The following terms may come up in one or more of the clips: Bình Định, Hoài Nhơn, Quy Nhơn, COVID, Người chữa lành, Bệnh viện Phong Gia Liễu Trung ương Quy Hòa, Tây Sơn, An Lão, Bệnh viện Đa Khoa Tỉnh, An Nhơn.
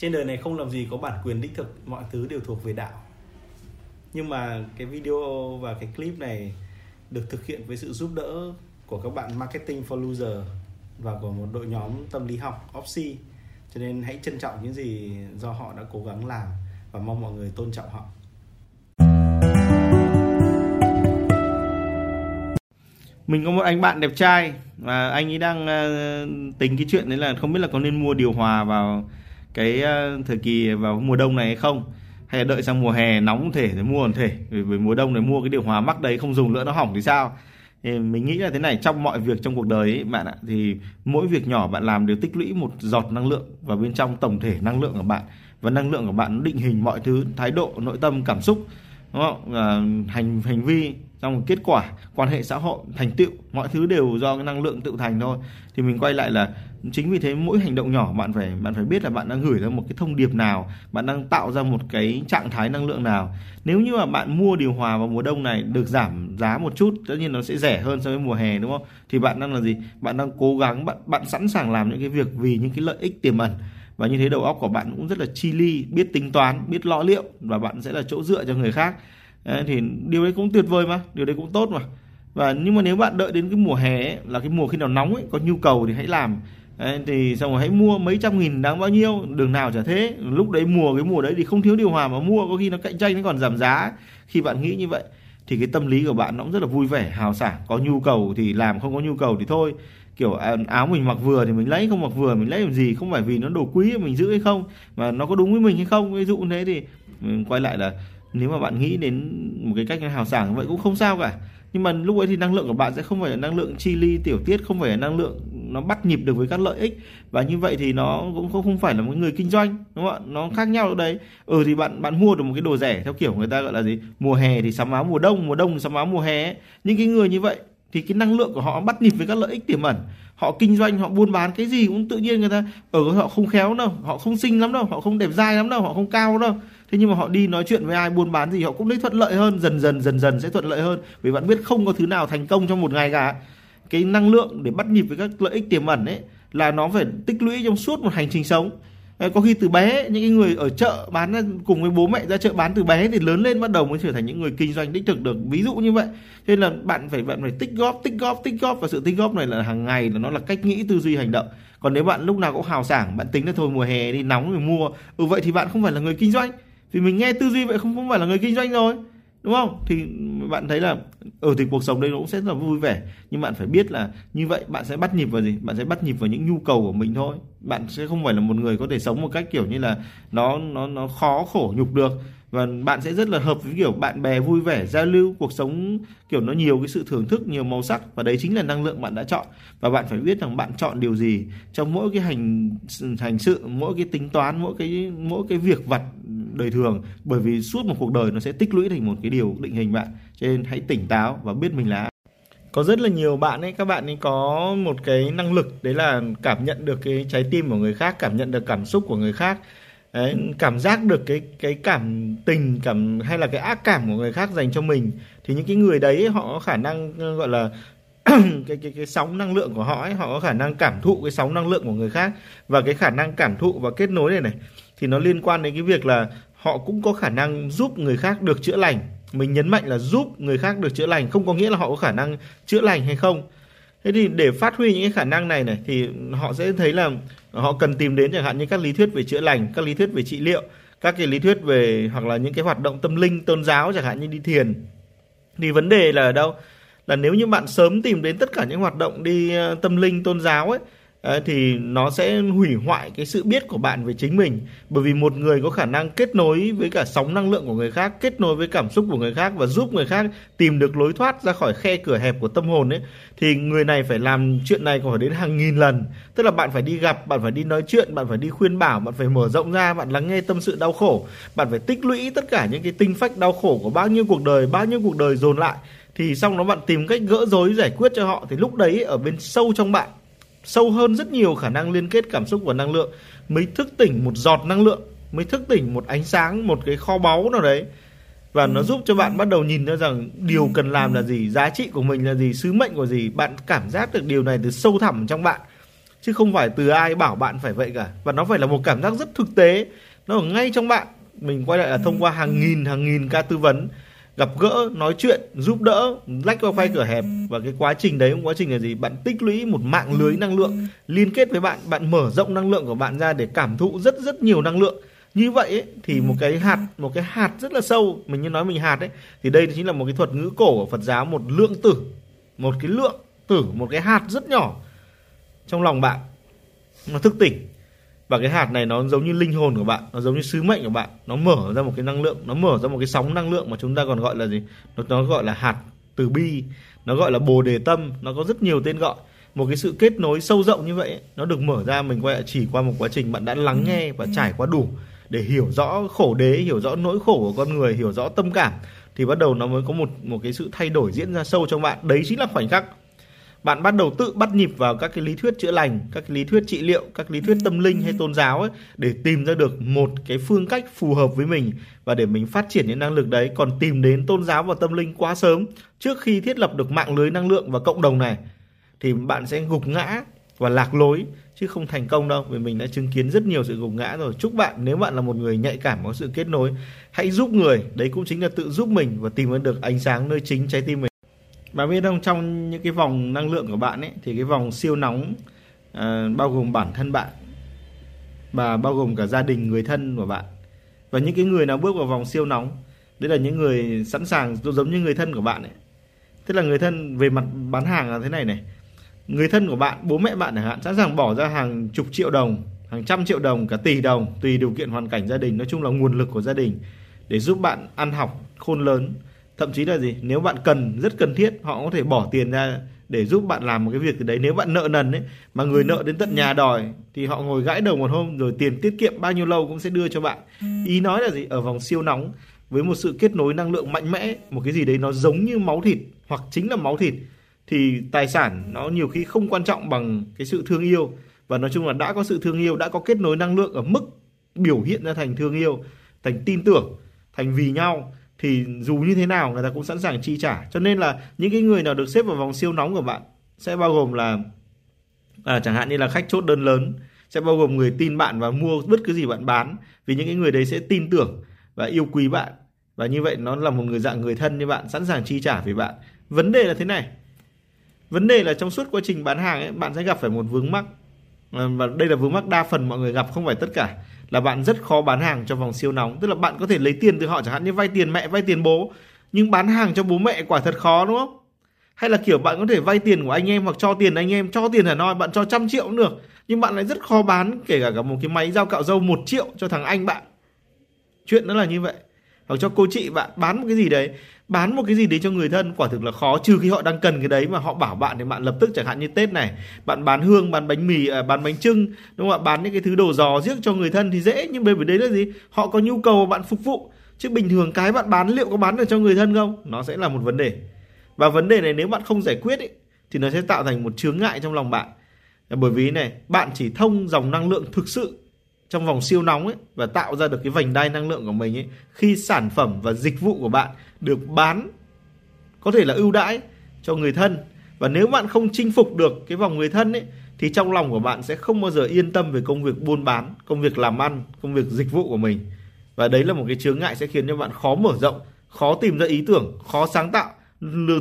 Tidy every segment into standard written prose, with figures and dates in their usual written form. Trên đời này không làm gì có bản quyền đích thực, mọi thứ đều thuộc về đạo. Nhưng mà cái video và cái clip này được thực hiện với sự giúp đỡ của các bạn Marketing for Loser và của một đội nhóm tâm lý học Opsi. Cho nên hãy trân trọng những gì do họ đã cố gắng làm và mong mọi người tôn trọng họ. Mình có một anh bạn đẹp trai và anh ấy đang tính cái chuyện đấy là không biết là có nên mua điều hòa vào cái thời kỳ vào mùa đông này hay không, hay là đợi sang mùa hè nóng không thể rồi mua không thể, vì mùa đông này mua cái điều hòa mắc đấy không dùng nữa nó hỏng thì sao. Thì mình nghĩ là thế này, trong mọi việc trong cuộc đời ấy, bạn ạ, thì mỗi việc nhỏ bạn làm đều tích lũy một giọt năng lượng vào bên trong tổng thể năng lượng của bạn, và năng lượng của bạn nó định hình mọi thứ, thái độ, nội tâm, cảm xúc, đúng không? Hành vi, trong kết quả, quan hệ xã hội, thành tựu, mọi thứ đều do cái năng lượng tự thành thôi. Thì mình quay lại là chính vì thế mỗi hành động nhỏ bạn phải biết là bạn đang gửi ra một cái thông điệp nào, bạn đang tạo ra một cái trạng thái năng lượng nào. Nếu như mà bạn mua điều hòa vào mùa đông này được giảm giá một chút, tất nhiên nó sẽ rẻ hơn so với mùa hè, đúng không? Thì bạn đang là gì? Bạn đang cố gắng, bạn sẵn sàng làm những cái việc vì những cái lợi ích tiềm ẩn. Và như thế đầu óc của bạn cũng rất là chi li, biết tính toán, biết lo liệu, và bạn sẽ là chỗ dựa cho người khác. Thì điều đấy cũng tuyệt vời mà, điều đấy cũng tốt mà. Và nhưng mà nếu bạn đợi đến cái mùa hè ấy, là cái mùa khi nào nóng ấy, có nhu cầu thì hãy làm. Thì xong rồi hãy mua mấy trăm nghìn đáng bao nhiêu, đường nào chả thế. Lúc đấy cái mùa đấy thì không thiếu điều hòa mà mua, có khi nó cạnh tranh nó còn giảm giá. Khi bạn nghĩ như vậy thì cái tâm lý của bạn nó cũng rất là vui vẻ, hào sảng, có nhu cầu thì làm, không có nhu cầu thì thôi. Kiểu áo mình mặc vừa thì mình lấy, không mặc vừa mình lấy làm gì, không phải vì nó đồ quý mình giữ hay không, mà nó có đúng với mình hay không. Ví dụ như thế thì mình quay lại là nếu mà bạn nghĩ đến một cái cách hào sảng vậy cũng không sao cả. Nhưng mà lúc ấy thì năng lượng của bạn sẽ không phải là năng lượng chi li tiểu tiết, không phải là năng lượng nó bắt nhịp được với các lợi ích. Và như vậy thì nó cũng không phải là một người kinh doanh, đúng không ạ? Nó khác nhau ở đấy. Thì bạn mua được một cái đồ rẻ theo kiểu người ta gọi là gì? Mùa hè thì sắm áo mùa đông, mùa đông thì sắm áo mùa hè ấy. Những cái người như vậy thì cái năng lượng của họ bắt nhịp với các lợi ích tiềm ẩn. Họ kinh doanh, họ buôn bán cái gì cũng tự nhiên người ta họ không khéo đâu, họ không xinh lắm đâu, họ không đẹp dai lắm đâu, họ không cao đâu. Thế nhưng mà họ đi nói chuyện với ai, buôn bán gì họ cũng lấy thuận lợi hơn, dần dần sẽ thuận lợi hơn. Vì bạn biết không có thứ nào thành công trong một ngày cả. Cái năng lượng để bắt nhịp với các lợi ích tiềm ẩn ấy là nó phải tích lũy trong suốt một hành trình sống. Có khi từ bé những cái người ở chợ bán cùng với bố mẹ ra chợ bán từ bé thì lớn lên bắt đầu mới trở thành những người kinh doanh đích thực được, ví dụ như vậy. Thế là bạn phải tích góp, và sự tích góp này là hàng ngày, là nó là cách nghĩ, tư duy, hành động. Còn nếu bạn lúc nào cũng hào sảng, bạn tính là thôi mùa hè đi nóng rồi mua, vậy thì bạn không phải là người kinh doanh. Vì mình nghe tư duy vậy không phải là người kinh doanh rồi, đúng không? Thì bạn thấy là thì cuộc sống đây nó cũng sẽ là vui vẻ, nhưng bạn phải biết là như vậy bạn sẽ bắt nhịp vào gì? Bạn sẽ bắt nhịp vào những nhu cầu của mình thôi. Bạn sẽ không phải là một người có thể sống một cách kiểu như là nó khó khổ nhục được, và bạn sẽ rất là hợp với kiểu bạn bè vui vẻ giao lưu, cuộc sống kiểu nó nhiều cái sự thưởng thức, nhiều màu sắc, và đấy chính là năng lượng bạn đã chọn. Và bạn phải biết rằng bạn chọn điều gì trong mỗi cái hành sự, mỗi cái tính toán, mỗi cái việc vặt đời thường, bởi vì suốt một cuộc đời nó sẽ tích lũy thành một cái điều định hình bạn. Cho nên hãy tỉnh táo và biết mình là ai. Có rất là nhiều bạn ấy, các bạn ấy có một cái năng lực đấy là cảm nhận được cái trái tim của người khác, cảm nhận được cảm xúc của người khác. Đấy, cảm giác được cái cảm tình hay là cái ác cảm của người khác dành cho mình. Thì những cái người đấy họ có khả năng gọi là cái sóng năng lượng của họ ấy, họ có khả năng cảm thụ cái sóng năng lượng của người khác. Và cái khả năng cảm thụ và kết nối này thì nó liên quan đến cái việc là họ cũng có khả năng giúp người khác được chữa lành. Mình nhấn mạnh là giúp người khác được chữa lành, không có nghĩa là họ có khả năng chữa lành hay không. Thế thì để phát huy những cái khả năng này thì họ sẽ thấy là họ cần tìm đến chẳng hạn như các lý thuyết về chữa lành, các lý thuyết về trị liệu, các cái lý thuyết về hoặc là những cái hoạt động tâm linh, tôn giáo chẳng hạn như đi thiền. Thì vấn đề là ở đâu? Là nếu như bạn sớm tìm đến tất cả những hoạt động đi tâm linh, tôn giáo ấy, thì nó sẽ hủy hoại cái sự biết của bạn về chính mình. Bởi vì một người có khả năng kết nối với cả sóng năng lượng của người khác, kết nối với cảm xúc của người khác và giúp người khác tìm được lối thoát ra khỏi khe cửa hẹp của tâm hồn ấy, thì người này phải làm chuyện này còn phải đến hàng nghìn lần. Tức là bạn phải đi gặp, bạn phải đi nói chuyện, bạn phải đi khuyên bảo, bạn phải mở rộng ra, bạn lắng nghe tâm sự đau khổ, bạn phải tích lũy tất cả những cái tinh phách đau khổ của bao nhiêu cuộc đời dồn lại. Thì xong đó bạn tìm cách gỡ rối, giải quyết cho họ. Thì lúc đấy ở bên sâu trong bạn, sâu hơn rất nhiều, khả năng liên kết cảm xúc và năng lượng mới thức tỉnh một giọt năng lượng, mới thức tỉnh một ánh sáng, một cái kho báu nào đấy. Và nó giúp cho bạn bắt đầu nhìn ra rằng điều cần làm là gì, giá trị của mình là gì, sứ mệnh của gì. Bạn cảm giác được điều này từ sâu thẳm trong bạn. chứ không phải từ ai bảo bạn phải vậy cả. Và nó phải là một cảm giác rất thực tế, nó ở ngay trong bạn. Mình quay lại là thông qua hàng nghìn ca tư vấn, gặp gỡ, nói chuyện, giúp đỡ, lách qua khoai cửa hẹp. Và cái quá trình đấy, quá trình là gì? Bạn tích lũy một mạng lưới năng lượng liên kết với bạn, bạn mở rộng năng lượng của bạn ra để cảm thụ rất nhiều năng lượng. Như vậy ấy, thì một cái hạt rất là sâu, mình như nói mình hạt đấy, thì đây chính là một cái thuật ngữ cổ của Phật giáo, một lượng tử, một cái hạt rất nhỏ trong lòng bạn, nó thức tỉnh. Và cái hạt này nó giống như linh hồn của bạn, nó giống như sứ mệnh của bạn, nó mở ra một cái năng lượng, nó mở ra một cái sóng năng lượng mà chúng ta còn gọi là gì? Nó gọi là hạt từ bi, nó gọi là bồ đề tâm, nó có rất nhiều tên gọi. Một cái sự kết nối sâu rộng như vậy, nó được mở ra, mình gọi là chỉ qua một quá trình bạn đã lắng nghe và trải qua đủ để hiểu rõ khổ đế, hiểu rõ nỗi khổ của con người, hiểu rõ tâm cảm, thì bắt đầu nó mới có một cái sự thay đổi diễn ra sâu trong bạn. Đấy chính là khoảnh khắc bạn bắt đầu tự bắt nhịp vào các cái lý thuyết chữa lành, các cái lý thuyết trị liệu, các cái lý thuyết tâm linh hay tôn giáo ấy, để tìm ra được một cái phương cách phù hợp với mình và để mình phát triển những năng lực đấy. Còn tìm đến tôn giáo và tâm linh quá sớm, trước khi thiết lập được mạng lưới năng lượng và cộng đồng này, thì bạn sẽ gục ngã và lạc lối chứ không thành công đâu, vì mình đã chứng kiến rất nhiều sự gục ngã rồi. Chúc bạn, nếu bạn là một người nhạy cảm có sự kết nối, hãy giúp người, đấy cũng chính là tự giúp mình và tìm được ánh sáng nơi chính trái tim mình. Bạn biết không, trong những cái vòng năng lượng của bạn ấy, thì cái vòng siêu nóng bao gồm bản thân bạn và bao gồm cả gia đình, người thân của bạn. Và những cái người nào bước vào vòng siêu nóng, đấy là những người sẵn sàng, giống như người thân của bạn ấy. Tức là người thân về mặt bán hàng là thế này, người thân của bạn, bố mẹ bạn chẳng hạn, sẵn sàng bỏ ra hàng chục triệu đồng, hàng trăm triệu đồng, cả tỷ đồng, tùy điều kiện hoàn cảnh gia đình, nói chung là nguồn lực của gia đình, để giúp bạn ăn học khôn lớn. Thậm chí là gì, nếu bạn cần, rất cần thiết, họ có thể bỏ tiền ra để giúp bạn làm một cái việc gì đấy. Nếu bạn nợ nần ấy, mà người nợ đến tận nhà đòi, thì họ ngồi gãi đầu một hôm, rồi tiền tiết kiệm bao nhiêu lâu cũng sẽ đưa cho bạn. Ý nói là gì, ở vòng siêu nóng, với một sự kết nối năng lượng mạnh mẽ, một cái gì đấy nó giống như máu thịt, hoặc chính là máu thịt, thì tài sản nó nhiều khi không quan trọng bằng cái sự thương yêu. Và nói chung là đã có sự thương yêu, đã có kết nối năng lượng ở mức biểu hiện ra thành thương yêu, thành tin tưởng, thành vì nhau, thì dù như thế nào người ta cũng sẵn sàng chi trả. Cho nên là những cái người nào được xếp vào vòng siêu nóng của bạn sẽ bao gồm là chẳng hạn như là khách chốt đơn lớn, sẽ bao gồm người tin bạn và mua bất cứ gì bạn bán, vì những cái người đấy sẽ tin tưởng và yêu quý bạn. Và như vậy nó là một người dạng người thân như bạn, sẵn sàng chi trả vì bạn. Vấn đề là thế này, vấn đề là trong suốt quá trình bán hàng ấy, bạn sẽ gặp phải một vướng mắc, và đây là vướng mắc đa phần mọi người gặp, không phải tất cả, là bạn rất khó bán hàng trong vòng siêu nóng. Tức là bạn có thể lấy tiền từ họ, chẳng hạn như vay tiền mẹ, vay tiền bố, nhưng bán hàng cho bố mẹ quả thật khó, đúng không? Hay là kiểu bạn có thể vay tiền của anh em, hoặc cho tiền anh em, cho tiền Hà Nội, bạn cho 100 triệu cũng được, nhưng bạn lại rất khó bán kể cả một cái máy dao cạo râu 1 triệu cho thằng anh bạn. Chuyện đó là như vậy. Hoặc cho cô chị bạn, bán một cái gì đấy cho người thân, quả thực là khó, trừ khi họ đang cần cái đấy mà họ bảo bạn thì bạn lập tức, chẳng hạn như Tết này, bạn bán hương, bán bánh mì, bán bánh chưng, đúng không ạ? Bán những cái thứ đồ giò giết cho người thân thì dễ, nhưng bởi vì đấy là gì? Họ có nhu cầu bạn phục vụ, chứ bình thường cái bạn bán liệu có bán được cho người thân không? Nó sẽ là một vấn đề. Và vấn đề này nếu bạn không giải quyết ấy, thì nó sẽ tạo thành một chướng ngại trong lòng bạn. Bởi vì này, bạn chỉ thông dòng năng lượng thực sự trong vòng siêu nóng ấy, và tạo ra được cái vành đai năng lượng của mình ấy, khi sản phẩm và dịch vụ của bạn được bán, có thể là ưu đãi cho người thân. Và nếu bạn không chinh phục được cái vòng người thân ấy, thì trong lòng của bạn sẽ không bao giờ yên tâm về công việc buôn bán, công việc làm ăn, công việc dịch vụ của mình. Và đấy là một cái chướng ngại sẽ khiến cho bạn khó mở rộng, khó tìm ra ý tưởng, khó sáng tạo,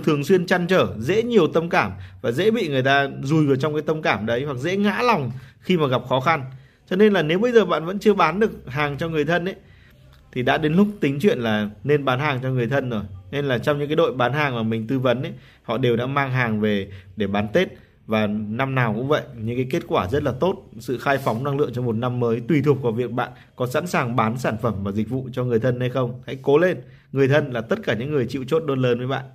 thường xuyên trăn trở, dễ nhiều tâm cảm và dễ bị người ta dùi vào trong cái tâm cảm đấy, hoặc dễ ngã lòng khi mà gặp khó khăn. Cho nên là nếu bây giờ bạn vẫn chưa bán được hàng cho người thân ấy, thì đã đến lúc tính chuyện là nên bán hàng cho người thân rồi. Nên là trong những cái đội bán hàng mà mình tư vấn ấy, họ đều đã mang hàng về để bán Tết. Và năm nào cũng vậy, những cái kết quả rất là tốt, sự khai phóng năng lượng cho một năm mới tùy thuộc vào việc bạn có sẵn sàng bán sản phẩm và dịch vụ cho người thân hay không. Hãy cố lên, người thân là tất cả những người chịu chốt đơn lớn với bạn.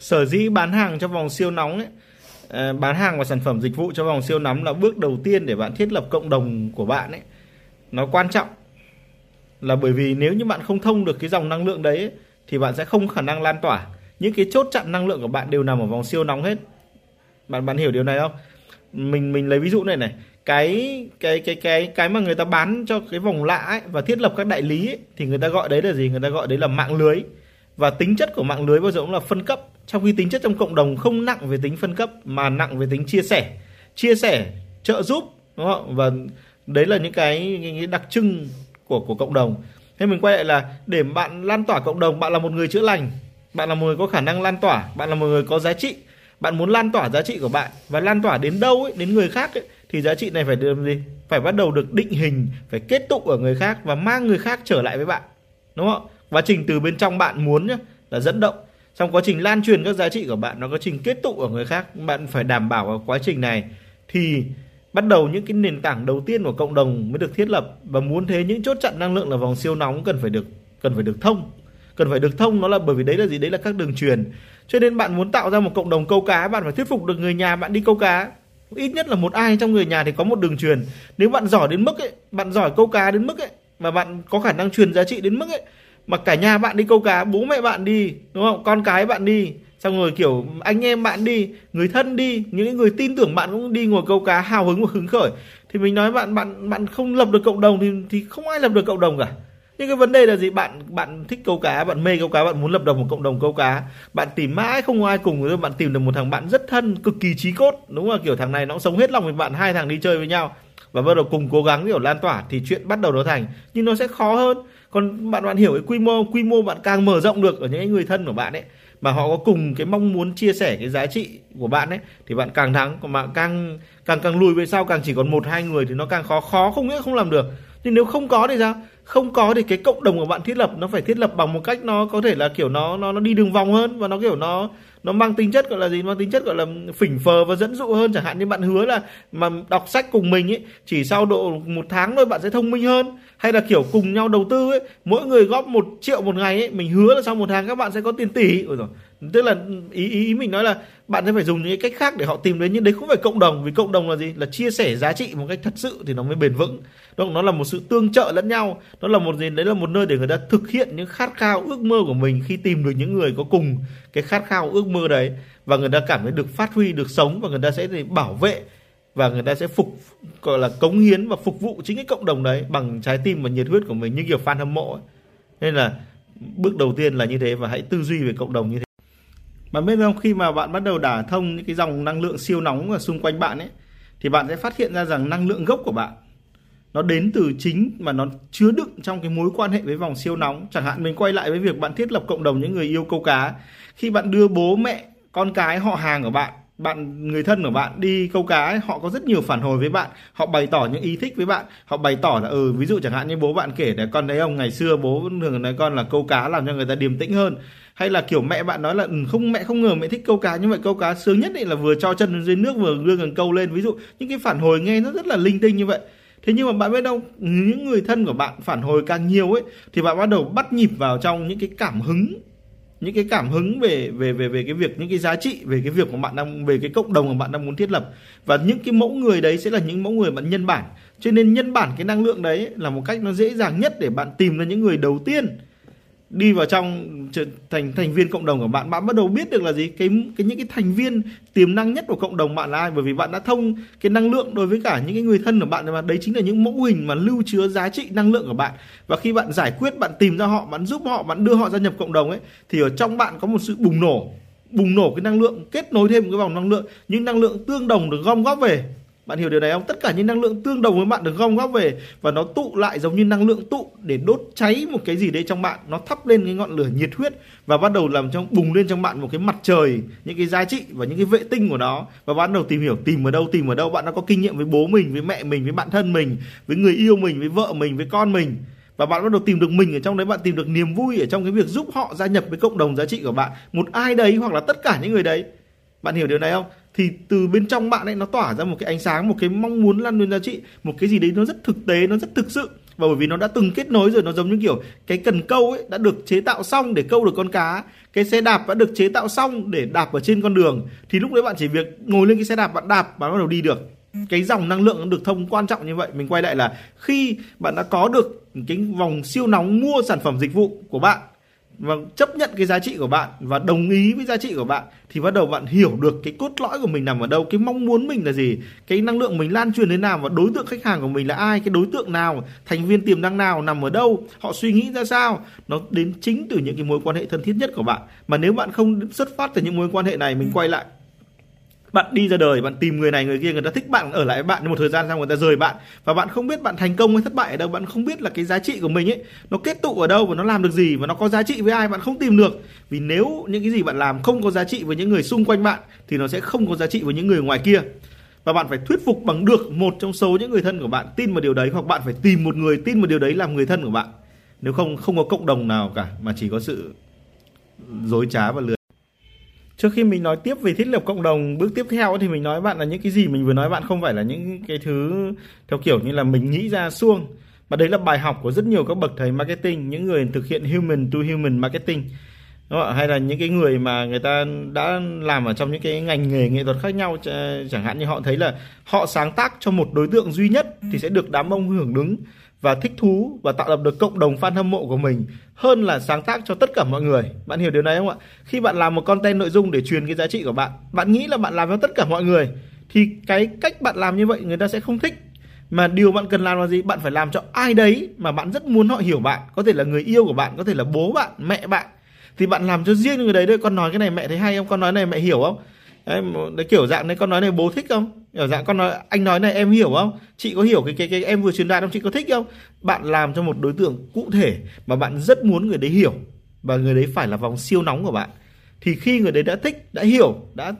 Sở dĩ bán hàng trong vòng siêu nóng ấy, bán hàng và sản phẩm dịch vụ cho vòng siêu nóng là bước đầu tiên để bạn thiết lập cộng đồng của bạn ấy, nó quan trọng là bởi vì nếu như bạn không thông được cái dòng năng lượng đấy ấy, thì bạn sẽ không có khả năng lan tỏa. Những cái chốt chặn năng lượng của bạn đều nằm ở vòng siêu nóng hết. Bạn hiểu điều này không? Mình lấy ví dụ này, cái mà người ta bán cho cái vòng lạ ấy, và thiết lập các đại lý ấy, thì người ta gọi đấy là gì? Người ta gọi đấy là mạng lưới. Và tính chất của mạng lưới bao giờ cũng là phân cấp, trong khi tính chất trong cộng đồng không nặng về tính phân cấp mà nặng về tính chia sẻ. Chia sẻ trợ giúp, đúng không? Và đấy là những cái đặc trưng của cộng đồng. Thế mình quay lại là để bạn lan tỏa cộng đồng, bạn là một người chữa lành, bạn là một người có khả năng lan tỏa, bạn là một người có giá trị, bạn muốn lan tỏa giá trị của bạn và lan tỏa đến đâu ấy, đến người khác ấy, thì giá trị này phải được gì? Phải bắt đầu được định hình, phải kết tụ ở người khác và mang người khác trở lại với bạn, đúng không? Quá trình từ bên trong bạn muốn nhá, là dẫn động, trong quá trình lan truyền các giá trị của bạn, nó quá trình kết tụ ở người khác, bạn phải đảm bảo ở quá trình này thì bắt đầu những cái nền tảng đầu tiên của cộng đồng mới được thiết lập. Và muốn thế những chốt chặn năng lượng là vòng siêu nóng cần phải được thông, nó là bởi vì đấy là gì? Đấy là các đường truyền. Cho nên bạn muốn tạo ra một cộng đồng câu cá, bạn phải thuyết phục được người nhà bạn đi câu cá, ít nhất là một ai trong người nhà thì có một đường truyền. Nếu bạn giỏi đến mức ấy, bạn giỏi câu cá đến mức ấy, và bạn có khả năng truyền giá trị đến mức ấy, mà cả nhà bạn đi câu cá, bố mẹ bạn đi, đúng không? Con cái bạn đi, xong rồi kiểu anh em bạn đi, người thân đi, những người tin tưởng bạn cũng đi ngồi câu cá hào hứng và hứng khởi, thì mình nói bạn không lập được cộng đồng thì không ai lập được cộng đồng cả. Nhưng cái vấn đề là gì? Bạn thích câu cá, bạn mê câu cá, bạn muốn lập được một cộng đồng câu cá, bạn tìm mãi không ai cùng, rồi bạn tìm được một thằng bạn rất thân, cực kỳ chí cốt, đúng là kiểu thằng này nó cũng sống hết lòng với bạn, hai thằng đi chơi với nhau và bắt đầu cùng cố gắng kiểu lan tỏa thì chuyện bắt đầu nó thành, nhưng nó sẽ khó hơn. Còn bạn hiểu cái quy mô bạn càng mở rộng được ở những người thân của bạn ấy, mà họ có cùng cái mong muốn chia sẻ cái giá trị của bạn ấy, thì bạn càng thắng. Còn bạn càng lùi về sau, càng chỉ còn 1-2 người thì nó càng khó, không nghĩa không làm được. Nhưng nếu không có thì sao? Không có thì cái cộng đồng của bạn thiết lập nó phải thiết lập bằng một cách nó có thể là kiểu nó đi đường vòng hơn, và nó kiểu nó mang tính chất gọi là gì? Mang tính chất gọi là phỉnh phờ và dẫn dụ hơn. Chẳng hạn như bạn hứa là mà đọc sách cùng mình ấy, chỉ sau độ 1 tháng thôi bạn sẽ thông minh hơn, hay là kiểu cùng nhau đầu tư ấy, mỗi người góp 1 triệu một ngày ấy, mình hứa là sau 1 tháng các bạn sẽ có tiền tỷ. Tức là ý mình nói là bạn sẽ phải dùng những cách khác để họ tìm đến, nhưng đấy không phải cộng đồng, vì cộng đồng là gì? Là chia sẻ giá trị một cách thật sự thì nó mới bền vững. Đúng, nó là một sự tương trợ lẫn nhau, nó là một gì? Đấy là một nơi để người ta thực hiện những khát khao ước mơ của mình, khi tìm được những người có cùng cái khát khao ước mơ đấy và người ta cảm thấy được phát huy, được sống, và người ta sẽ bảo vệ và người ta sẽ gọi là cống hiến và phục vụ chính cái cộng đồng đấy bằng trái tim và nhiệt huyết của mình, như kiểu fan hâm mộ ấy. Nên là bước đầu tiên là như thế, và hãy tư duy về cộng đồng như thế. Bạn biết không, khi mà bạn bắt đầu đả thông những cái dòng năng lượng siêu nóng ở xung quanh bạn ấy, thì bạn sẽ phát hiện ra rằng năng lượng gốc của bạn nó đến từ chính, mà nó chứa đựng trong cái mối quan hệ với vòng siêu nóng. Chẳng hạn mình quay lại với việc bạn thiết lập cộng đồng những người yêu câu cá. Khi bạn đưa bố mẹ, con cái, họ hàng của bạn, người thân của bạn đi câu cá ấy, họ có rất nhiều phản hồi với bạn, họ bày tỏ những ý thích với bạn, họ bày tỏ là ví dụ chẳng hạn như bố bạn kể là con đấy ông ngày xưa bố vẫn thường nói con là câu cá làm cho người ta điềm tĩnh hơn, hay là kiểu mẹ bạn nói là mẹ không ngờ mẹ thích câu cá, nhưng vậy câu cá sướng nhất ấy là vừa cho chân dưới nước vừa đưa cần câu lên. Ví dụ những cái phản hồi nghe nó rất là linh tinh như vậy. Thế nhưng mà bạn biết đâu, những người thân của bạn phản hồi càng nhiều ấy, thì bạn bắt đầu bắt nhịp vào trong những cái cảm hứng, những cái cảm hứng về cái việc, những cái giá trị, về cái việc của bạn đang, về cái cộng đồng của bạn đang muốn thiết lập. Và những cái mẫu người đấy sẽ là những mẫu người bạn nhân bản. Cho nên nhân bản cái năng lượng đấy là một cách nó dễ dàng nhất để bạn tìm ra những người đầu tiên đi vào trong thành viên cộng đồng của bạn. Bạn bắt đầu biết được là gì? Những cái thành viên tiềm năng nhất của cộng đồng bạn là ai, bởi vì bạn đã thông cái năng lượng đối với cả những cái người thân của bạn, mà đấy chính là những mẫu hình mà lưu chứa giá trị năng lượng của bạn. Và khi bạn giải quyết, bạn tìm ra họ, bạn giúp họ, bạn đưa họ gia nhập cộng đồng ấy, thì ở trong bạn có một sự bùng nổ cái năng lượng, kết nối thêm một cái vòng năng lượng, những năng lượng tương đồng được gom góp về. Bạn hiểu điều này không? Tất cả những năng lượng tương đồng với bạn được gom góp về và nó tụ lại giống như năng lượng tụ để đốt cháy một cái gì đấy trong bạn. Nó thắp lên cái ngọn lửa nhiệt huyết và bắt đầu làm bùng lên trong bạn một cái mặt trời, những cái giá trị và những cái vệ tinh của nó. Và bắt đầu tìm hiểu tìm ở đâu. Bạn đã có kinh nghiệm với bố mình, với mẹ mình, với bạn thân mình, với người yêu mình, với vợ mình, với con mình. Và bạn bắt đầu tìm được mình ở trong đấy, bạn tìm được niềm vui ở trong cái việc giúp họ gia nhập với cộng đồng giá trị của bạn. Một ai đấy hoặc là tất cả những người đấy. Bạn hiểu điều này không? Thì từ bên trong bạn ấy nó tỏa ra một cái ánh sáng, một cái mong muốn lan truyền giá trị, một cái gì đấy nó rất thực tế, nó rất thực sự. Và bởi vì nó đã từng kết nối rồi, nó giống như kiểu cái cần câu ấy đã được chế tạo xong để câu được con cá, cái xe đạp đã được chế tạo xong để đạp ở trên con đường, thì lúc đấy bạn chỉ việc ngồi lên cái xe đạp, bạn đạp và bắt đầu đi được. Cái dòng năng lượng nó được thông quan trọng như vậy. Mình quay lại là khi bạn đã có được cái vòng siêu nóng mua sản phẩm dịch vụ của bạn và chấp nhận cái giá trị của bạn và đồng ý với giá trị của bạn, thì bắt đầu bạn hiểu được cái cốt lõi của mình nằm ở đâu, cái mong muốn mình là gì, cái năng lượng mình lan truyền đến nào, và đối tượng khách hàng của mình là ai, cái đối tượng nào, thành viên tiềm năng nào nằm ở đâu, họ suy nghĩ ra sao. Nó đến chính từ những cái mối quan hệ thân thiết nhất của bạn. Mà nếu bạn không xuất phát từ những mối quan hệ này, mình quay lại Bạn đi ra đời, bạn tìm người này người kia, người ta thích bạn, ở lại với bạn, một thời gian sau người ta rời bạn, và bạn không biết bạn thành công hay thất bại ở đâu, bạn không biết là cái giá trị của mình ấy nó kết tụ ở đâu và nó làm được gì và nó có giá trị với ai, bạn không tìm được. Vì nếu những cái gì bạn làm không có giá trị với những người xung quanh bạn thì nó sẽ không có giá trị với những người ngoài kia. Và bạn phải thuyết phục bằng được một trong số những người thân của bạn tin vào điều đấy, hoặc bạn phải tìm một người tin vào điều đấy làm người thân của bạn. Nếu không, không có cộng đồng nào cả, mà chỉ có sự dối trá và lừa. Trước khi mình nói tiếp về thiết lập cộng đồng, bước tiếp theo thì mình nói bạn là những cái gì mình vừa nói bạn không phải là những cái thứ theo kiểu như là mình nghĩ ra suông. Mà đấy là bài học của rất nhiều các bậc thầy marketing, những người thực hiện human to human marketing. Đúng không? Hay là những cái người mà người ta đã làm ở trong những cái ngành nghề nghệ thuật khác nhau, chẳng hạn như họ thấy là họ sáng tác cho một đối tượng duy nhất thì sẽ được đám đông hưởng ứng và thích thú và tạo lập được cộng đồng fan hâm mộ của mình hơn là sáng tác cho tất cả mọi người. Bạn hiểu điều này không ạ? Khi bạn làm một content nội dung để truyền cái giá trị của bạn, bạn nghĩ là bạn làm cho tất cả mọi người thì cái cách bạn làm như vậy người ta sẽ không thích. Mà điều bạn cần làm là gì? Bạn phải làm cho ai đấy mà bạn rất muốn họ hiểu bạn, có thể là người yêu của bạn, có thể là bố bạn, mẹ bạn, thì bạn làm cho riêng người đấy thôi. Con nói cái này mẹ thấy hay không? Con nói này mẹ hiểu không? Đấy, kiểu dạng này, con nói này bố thích không? Kiểu dạng con nói, anh nói này em hiểu không? Chị có hiểu cái em vừa truyền đạt không? Chị có thích không? Bạn làm cho một đối tượng cụ thể mà bạn rất muốn người đấy hiểu, và người đấy phải là vòng siêu nóng của bạn. Thì khi người đấy đã thích, đã hiểu, đã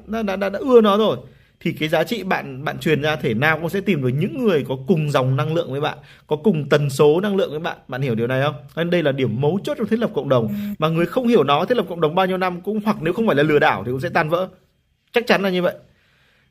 ưa nó rồi, thì cái giá trị bạn truyền ra thể nào cũng sẽ tìm được những người có cùng dòng năng lượng với bạn, có cùng tần số năng lượng với bạn. Bạn hiểu điều này không? Nên đây là điểm mấu chốt trong thiết lập cộng đồng. Mà người không hiểu nó, thiết lập cộng đồng bao nhiêu năm cũng, hoặc nếu không phải là lừa đảo thì cũng sẽ tan vỡ. Chắc chắn là như vậy.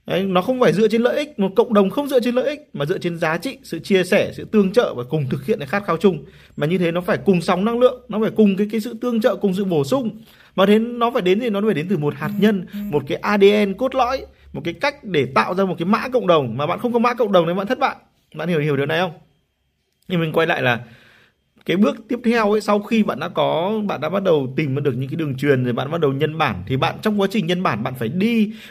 Đấy, nó không phải dựa trên lợi ích, một cộng đồng không dựa trên lợi ích mà dựa trên giá trị, sự chia sẻ, sự tương trợ và cùng thực hiện cái khát khao chung. Mà như thế nó phải cùng sóng năng lượng, nó phải cùng cái sự tương trợ, cùng sự bổ sung. Mà thế nó phải đến gì? Nó phải đến từ một hạt nhân, một cái ADN cốt lõi, một cái cách để tạo ra một cái mã cộng đồng. Mà bạn không có mã cộng đồng thì bạn thất bại. Bạn hiểu điều này không? Nhưng mình quay lại là cái bước tiếp theo ấy, sau khi bạn đã bắt đầu tìm được những cái đường truyền rồi, bạn bắt đầu nhân bản, thì bạn trong quá trình nhân bản bạn phải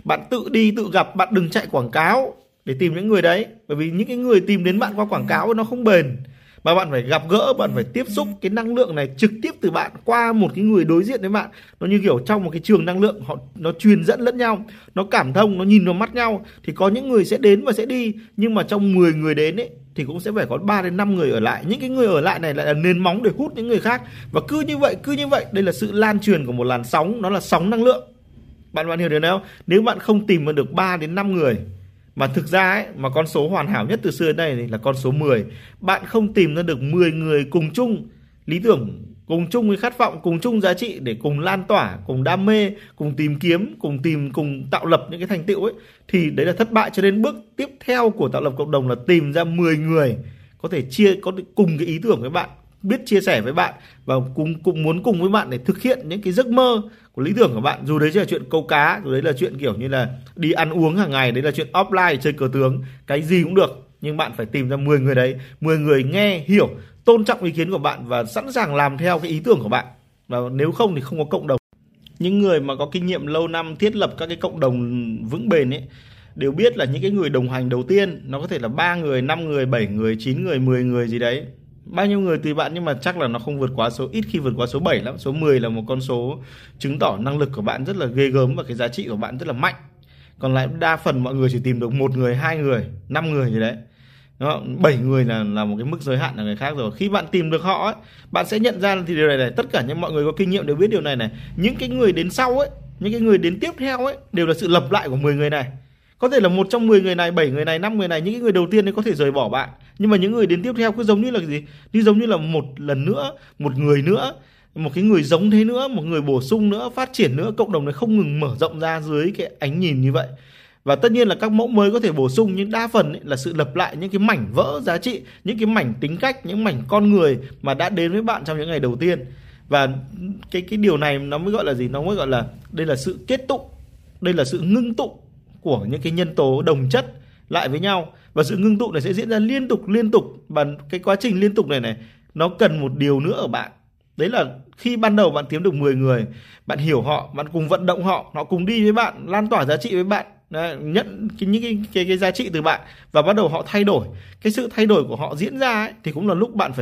bạn tự đi tự gặp, bạn đừng chạy quảng cáo để tìm những người đấy, bởi vì những cái người tìm đến bạn qua quảng cáo nó không bền. Mà bạn phải gặp gỡ, bạn phải tiếp xúc cái năng lượng này trực tiếp từ bạn qua một cái người đối diện với bạn. Nó như kiểu trong một cái trường năng lượng, nó truyền dẫn lẫn nhau, nó cảm thông, nó nhìn vào mắt nhau. Thì có những người sẽ đến và sẽ đi, nhưng mà trong 10 người đến ấy, thì cũng sẽ phải có 3 đến 5 người ở lại. Những cái người ở lại này lại là nền móng để hút những người khác. Và cứ như vậy, đây là sự lan truyền của một làn sóng, nó là sóng năng lượng. Bạn hiểu điều này không? Nếu bạn không tìm được 3 đến 5 người, mà thực ra ấy, mà con số hoàn hảo nhất từ xưa đến nay là con số 10. Bạn không tìm ra được 10 người cùng chung lý tưởng, cùng chung với khát vọng, cùng chung giá trị để cùng lan tỏa, cùng đam mê, cùng tìm kiếm, cùng tạo lập những cái thành tựu ấy, thì đấy là thất bại. Cho nên bước tiếp theo của tạo lập cộng đồng là tìm ra 10 người có thể có cùng cái ý tưởng với bạn, biết chia sẻ với bạn và cũng muốn cùng với bạn để thực hiện những cái giấc mơ của lý tưởng của bạn. Dù đấy là chuyện câu cá, dù đấy là chuyện kiểu như là đi ăn uống hàng ngày, đấy là chuyện offline, chơi cờ tướng, cái gì cũng được. Nhưng bạn phải tìm ra 10 người đấy, 10 người nghe, hiểu, tôn trọng ý kiến của bạn và sẵn sàng làm theo cái ý tưởng của bạn. Và nếu không thì không có cộng đồng. Những người mà có kinh nghiệm lâu năm thiết lập các cái cộng đồng vững bền ấy đều biết là những cái người đồng hành đầu tiên nó có thể là 3 người, 5 người, 7 người, 9 người, 10 người gì đấy, bao nhiêu người tùy bạn, nhưng mà chắc là nó không vượt quá số, ít khi vượt quá số 7 lắm. Số 10 là một con số chứng tỏ năng lực của bạn rất là ghê gớm và cái giá trị của bạn rất là mạnh. Còn lại đa phần mọi người chỉ tìm được 1 người, 2 người, 5 người gì đấy. Đó, 7 người là một cái mức giới hạn của người khác rồi. Khi bạn tìm được họ ấy, bạn sẽ nhận ra thì điều này này, tất cả những mọi người có kinh nghiệm đều biết điều này này. Những cái người đến sau ấy, những cái người đến tiếp theo ấy đều là sự lặp lại của 10 người này. Có thể là một trong 10 người này, 7 người này, 5 người này, những cái người đầu tiên ấy có thể rời bỏ bạn. Nhưng mà những người đến tiếp theo cứ giống như là gì? Như giống như là một lần nữa, một người nữa, một cái người giống thế nữa, một người bổ sung nữa, phát triển nữa. Cộng đồng này không ngừng mở rộng ra dưới cái ánh nhìn như vậy. Và tất nhiên là các mẫu mới có thể bổ sung, nhưng đa phần ấy là sự lặp lại những cái mảnh vỡ giá trị, những cái mảnh tính cách, những mảnh con người mà đã đến với bạn trong những ngày đầu tiên. Và cái điều này nó mới gọi là gì? Nó mới gọi là đây là sự kết tụ, đây là sự ngưng tụ của những cái nhân tố đồng chất lại với nhau. Và sự ngưng tụ này sẽ diễn ra liên tục. Và cái quá trình liên tục này nó cần một điều nữa ở bạn. Đấy là khi ban đầu bạn kiếm được 10 người, bạn hiểu họ, bạn cùng vận động họ cùng đi với bạn, lan tỏa giá trị với bạn, nhận những cái giá trị từ bạn, và bắt đầu họ thay đổi. Cái sự thay đổi của họ diễn ra ấy, thì cũng là lúc bạn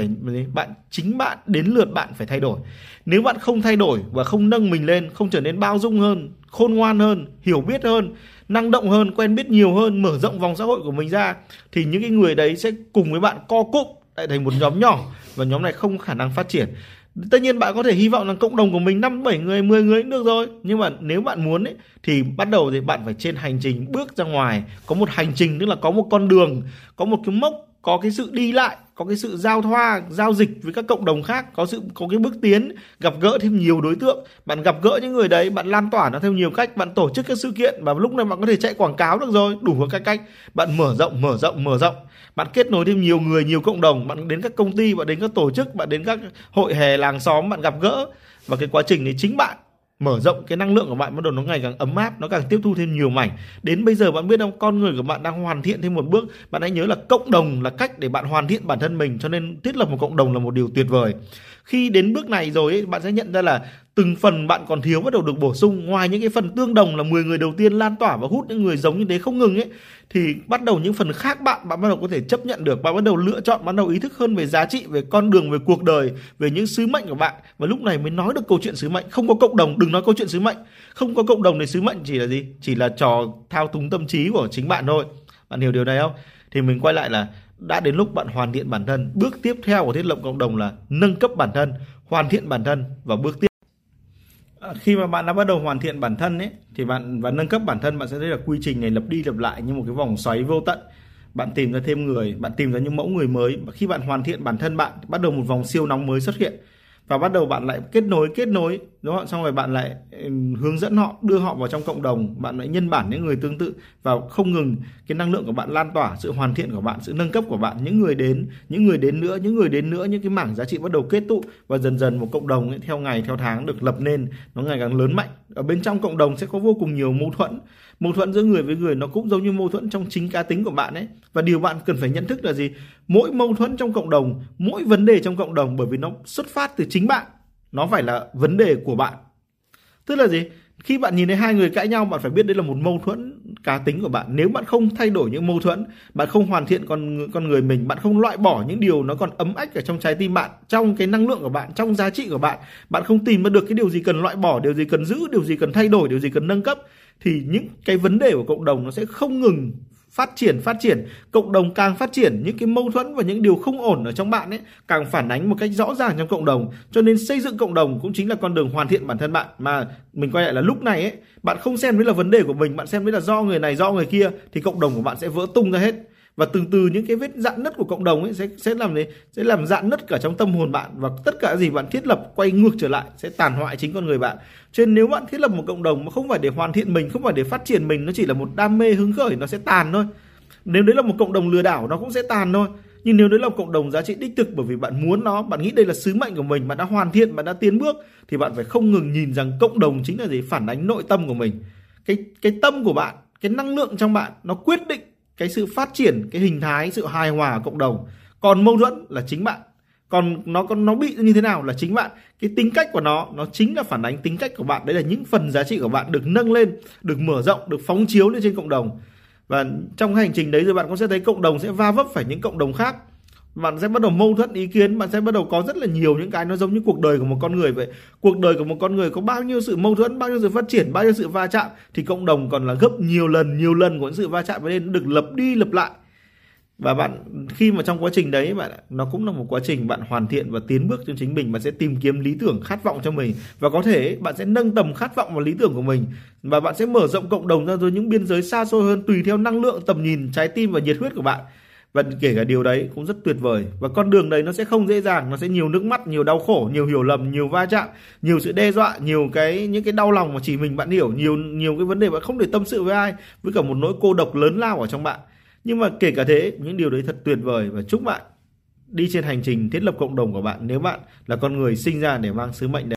đến lượt bạn phải thay đổi. Nếu bạn không thay đổi và không nâng mình lên, không trở nên bao dung hơn, khôn ngoan hơn, hiểu biết hơn, năng động hơn, quen biết nhiều hơn, mở rộng vòng xã hội của mình ra, thì những cái người đấy sẽ cùng với bạn co cụm lại thành một nhóm nhỏ, và nhóm này không có khả năng phát triển. Tất nhiên bạn có thể hy vọng là cộng đồng của mình 5, 7 người, 10 người cũng được rồi. Nhưng mà nếu bạn muốn ấy, thì bắt đầu thì bạn phải trên hành trình bước ra ngoài. Có một hành trình, tức là có một con đường, có một cái mốc, có cái sự đi lại, có cái sự giao thoa, giao dịch với các cộng đồng khác, có cái bước tiến, gặp gỡ thêm nhiều đối tượng. Bạn gặp gỡ những người đấy, bạn lan tỏa nó theo nhiều cách, bạn tổ chức các sự kiện, và lúc này bạn có thể chạy quảng cáo được rồi, đủ các cách. Bạn mở rộng, bạn kết nối thêm nhiều người, nhiều cộng đồng, bạn đến các công ty, bạn đến các tổ chức, bạn đến các hội hè làng xóm, bạn gặp gỡ, và cái quá trình đấy chính bạn mở rộng cái năng lượng của bạn, bắt đầu nó ngày càng ấm áp, nó càng tiếp thu thêm nhiều mảnh. Đến bây giờ bạn biết không, con người của bạn đang hoàn thiện thêm một bước. Bạn hãy nhớ là cộng đồng là cách để bạn hoàn thiện bản thân mình, cho nên thiết lập một cộng đồng là một điều tuyệt vời. Khi đến bước này rồi ấy, bạn sẽ nhận ra là từng phần bạn còn thiếu bắt đầu được bổ sung. Ngoài những cái phần tương đồng là 10 người đầu tiên lan tỏa và hút những người giống như thế không ngừng ấy, thì bắt đầu những phần khác bạn bắt đầu có thể chấp nhận được. Bạn bắt đầu lựa chọn, bắt đầu ý thức hơn về giá trị, về con đường, về cuộc đời, về những sứ mệnh của bạn. Và lúc này mới nói được câu chuyện sứ mệnh. Không có cộng đồng, đừng nói câu chuyện sứ mệnh. Không có cộng đồng thì sứ mệnh chỉ là gì? Chỉ là trò thao túng tâm trí của chính bạn thôi. Bạn hiểu điều này không? Thì mình quay lại là đã đến lúc bạn hoàn thiện bản thân. Bước tiếp theo của thiết lập cộng đồng là nâng cấp bản thân, hoàn thiện bản thân. Và bước tiếp, khi mà bạn đã bắt đầu hoàn thiện bản thân ấy, thì bạn và nâng cấp bản thân, bạn sẽ thấy là quy trình này lặp đi lặp lại như một cái vòng xoáy vô tận. Bạn tìm ra thêm người, bạn tìm ra những mẫu người mới, và khi bạn hoàn thiện bản thân bạn, bắt đầu một vòng siêu nóng mới xuất hiện, và bắt đầu bạn lại kết nối đúng không? Xong rồi bạn lại hướng dẫn họ, đưa họ vào trong cộng đồng, bạn lại nhân bản những người tương tự, và không ngừng cái năng lượng của bạn lan tỏa, sự hoàn thiện của bạn, sự nâng cấp của bạn, những người đến nữa, những cái mảng giá trị bắt đầu kết tụ, và dần dần một cộng đồng ấy, theo ngày theo tháng được lập nên, nó ngày càng lớn mạnh. Ở bên trong cộng đồng sẽ có vô cùng nhiều mâu thuẫn giữa người với người, nó cũng giống như mâu thuẫn trong chính cá tính của bạn ấy. Và điều bạn cần phải nhận thức là gì? Mỗi mâu thuẫn trong cộng đồng, mỗi vấn đề trong cộng đồng, bởi vì nó xuất phát từ chính bạn, nó phải là vấn đề của bạn. Tức là gì? Khi bạn nhìn thấy hai người cãi nhau, bạn phải biết đây là một mâu thuẫn cá tính của bạn. Nếu bạn không thay đổi những mâu thuẫn, bạn không hoàn thiện con người mình, bạn không loại bỏ những điều nó còn ấm ách ở trong trái tim bạn, trong cái năng lượng của bạn, trong giá trị của bạn, bạn không tìm ra được cái điều gì cần loại bỏ, điều gì cần giữ, điều gì cần thay đổi, điều gì cần nâng cấp, thì những cái vấn đề của cộng đồng nó sẽ không ngừng phát triển. Cộng đồng càng phát triển, những cái mâu thuẫn và những điều không ổn ở trong bạn ấy càng phản ánh một cách rõ ràng trong cộng đồng. Cho nên xây dựng cộng đồng cũng chính là con đường hoàn thiện bản thân bạn. Mà mình quay lại là lúc này ấy, bạn không xem đấy là vấn đề của mình, bạn xem đấy là do người này, do người kia, thì cộng đồng của bạn sẽ vỡ tung ra hết. Và từ từ những cái vết rạn nứt của cộng đồng ấy sẽ làm rạn nứt cả trong tâm hồn bạn, và tất cả gì bạn thiết lập quay ngược trở lại sẽ tàn hoại chính con người bạn. Cho nên nếu bạn thiết lập một cộng đồng mà không phải để hoàn thiện mình, không phải để phát triển mình, nó chỉ là một đam mê hứng khởi, nó sẽ tàn thôi. Nếu đấy là một cộng đồng lừa đảo, nó cũng sẽ tàn thôi. Nhưng nếu đấy là một cộng đồng giá trị đích thực, bởi vì bạn muốn nó, bạn nghĩ đây là sứ mệnh của mình, bạn đã hoàn thiện, bạn đã tiến bước, thì bạn phải không ngừng nhìn rằng cộng đồng chính là gì? Phản ánh nội tâm của mình. Cái tâm của bạn, cái năng lượng trong bạn, nó quyết định cái sự phát triển, cái hình thái, sự hài hòa của cộng đồng. Còn mâu thuẫn là chính bạn, còn nó bị như thế nào là chính bạn. Cái tính cách của nó chính là phản ánh tính cách của bạn. Đấy là những phần giá trị của bạn được nâng lên, được mở rộng, được phóng chiếu lên trên cộng đồng. Và trong hành trình đấy rồi bạn cũng sẽ thấy cộng đồng sẽ va vấp phải những cộng đồng khác, bạn sẽ bắt đầu mâu thuẫn ý kiến, bạn sẽ bắt đầu có rất là nhiều những cái nó giống như cuộc đời của một con người vậy. Cuộc đời của một con người có bao nhiêu sự mâu thuẫn, bao nhiêu sự phát triển, bao nhiêu sự va chạm, thì cộng đồng còn là gấp nhiều lần của những sự va chạm, vậy nên được lặp đi lặp lại. Và bạn khi mà trong quá trình đấy nó cũng là một quá trình bạn hoàn thiện và tiến bước trong chính mình. Bạn sẽ tìm kiếm lý tưởng, khát vọng cho mình, và có thể bạn sẽ nâng tầm khát vọng và lý tưởng của mình, và bạn sẽ mở rộng cộng đồng ra rồi những biên giới xa xôi hơn, tùy theo năng lượng, tầm nhìn, trái tim và nhiệt huyết của bạn. Và kể cả điều đấy cũng rất tuyệt vời. Và con đường đấy nó sẽ không dễ dàng, nó sẽ nhiều nước mắt, nhiều đau khổ, nhiều hiểu lầm, nhiều va chạm, nhiều sự đe dọa, nhiều những cái đau lòng mà chỉ mình bạn hiểu, nhiều cái vấn đề bạn không thể tâm sự với ai, với cả một nỗi cô độc lớn lao ở trong bạn. Nhưng mà kể cả thế, những điều đấy thật tuyệt vời, và chúc bạn đi trên hành trình thiết lập cộng đồng của bạn, nếu bạn là con người sinh ra để mang sứ mệnh đấy.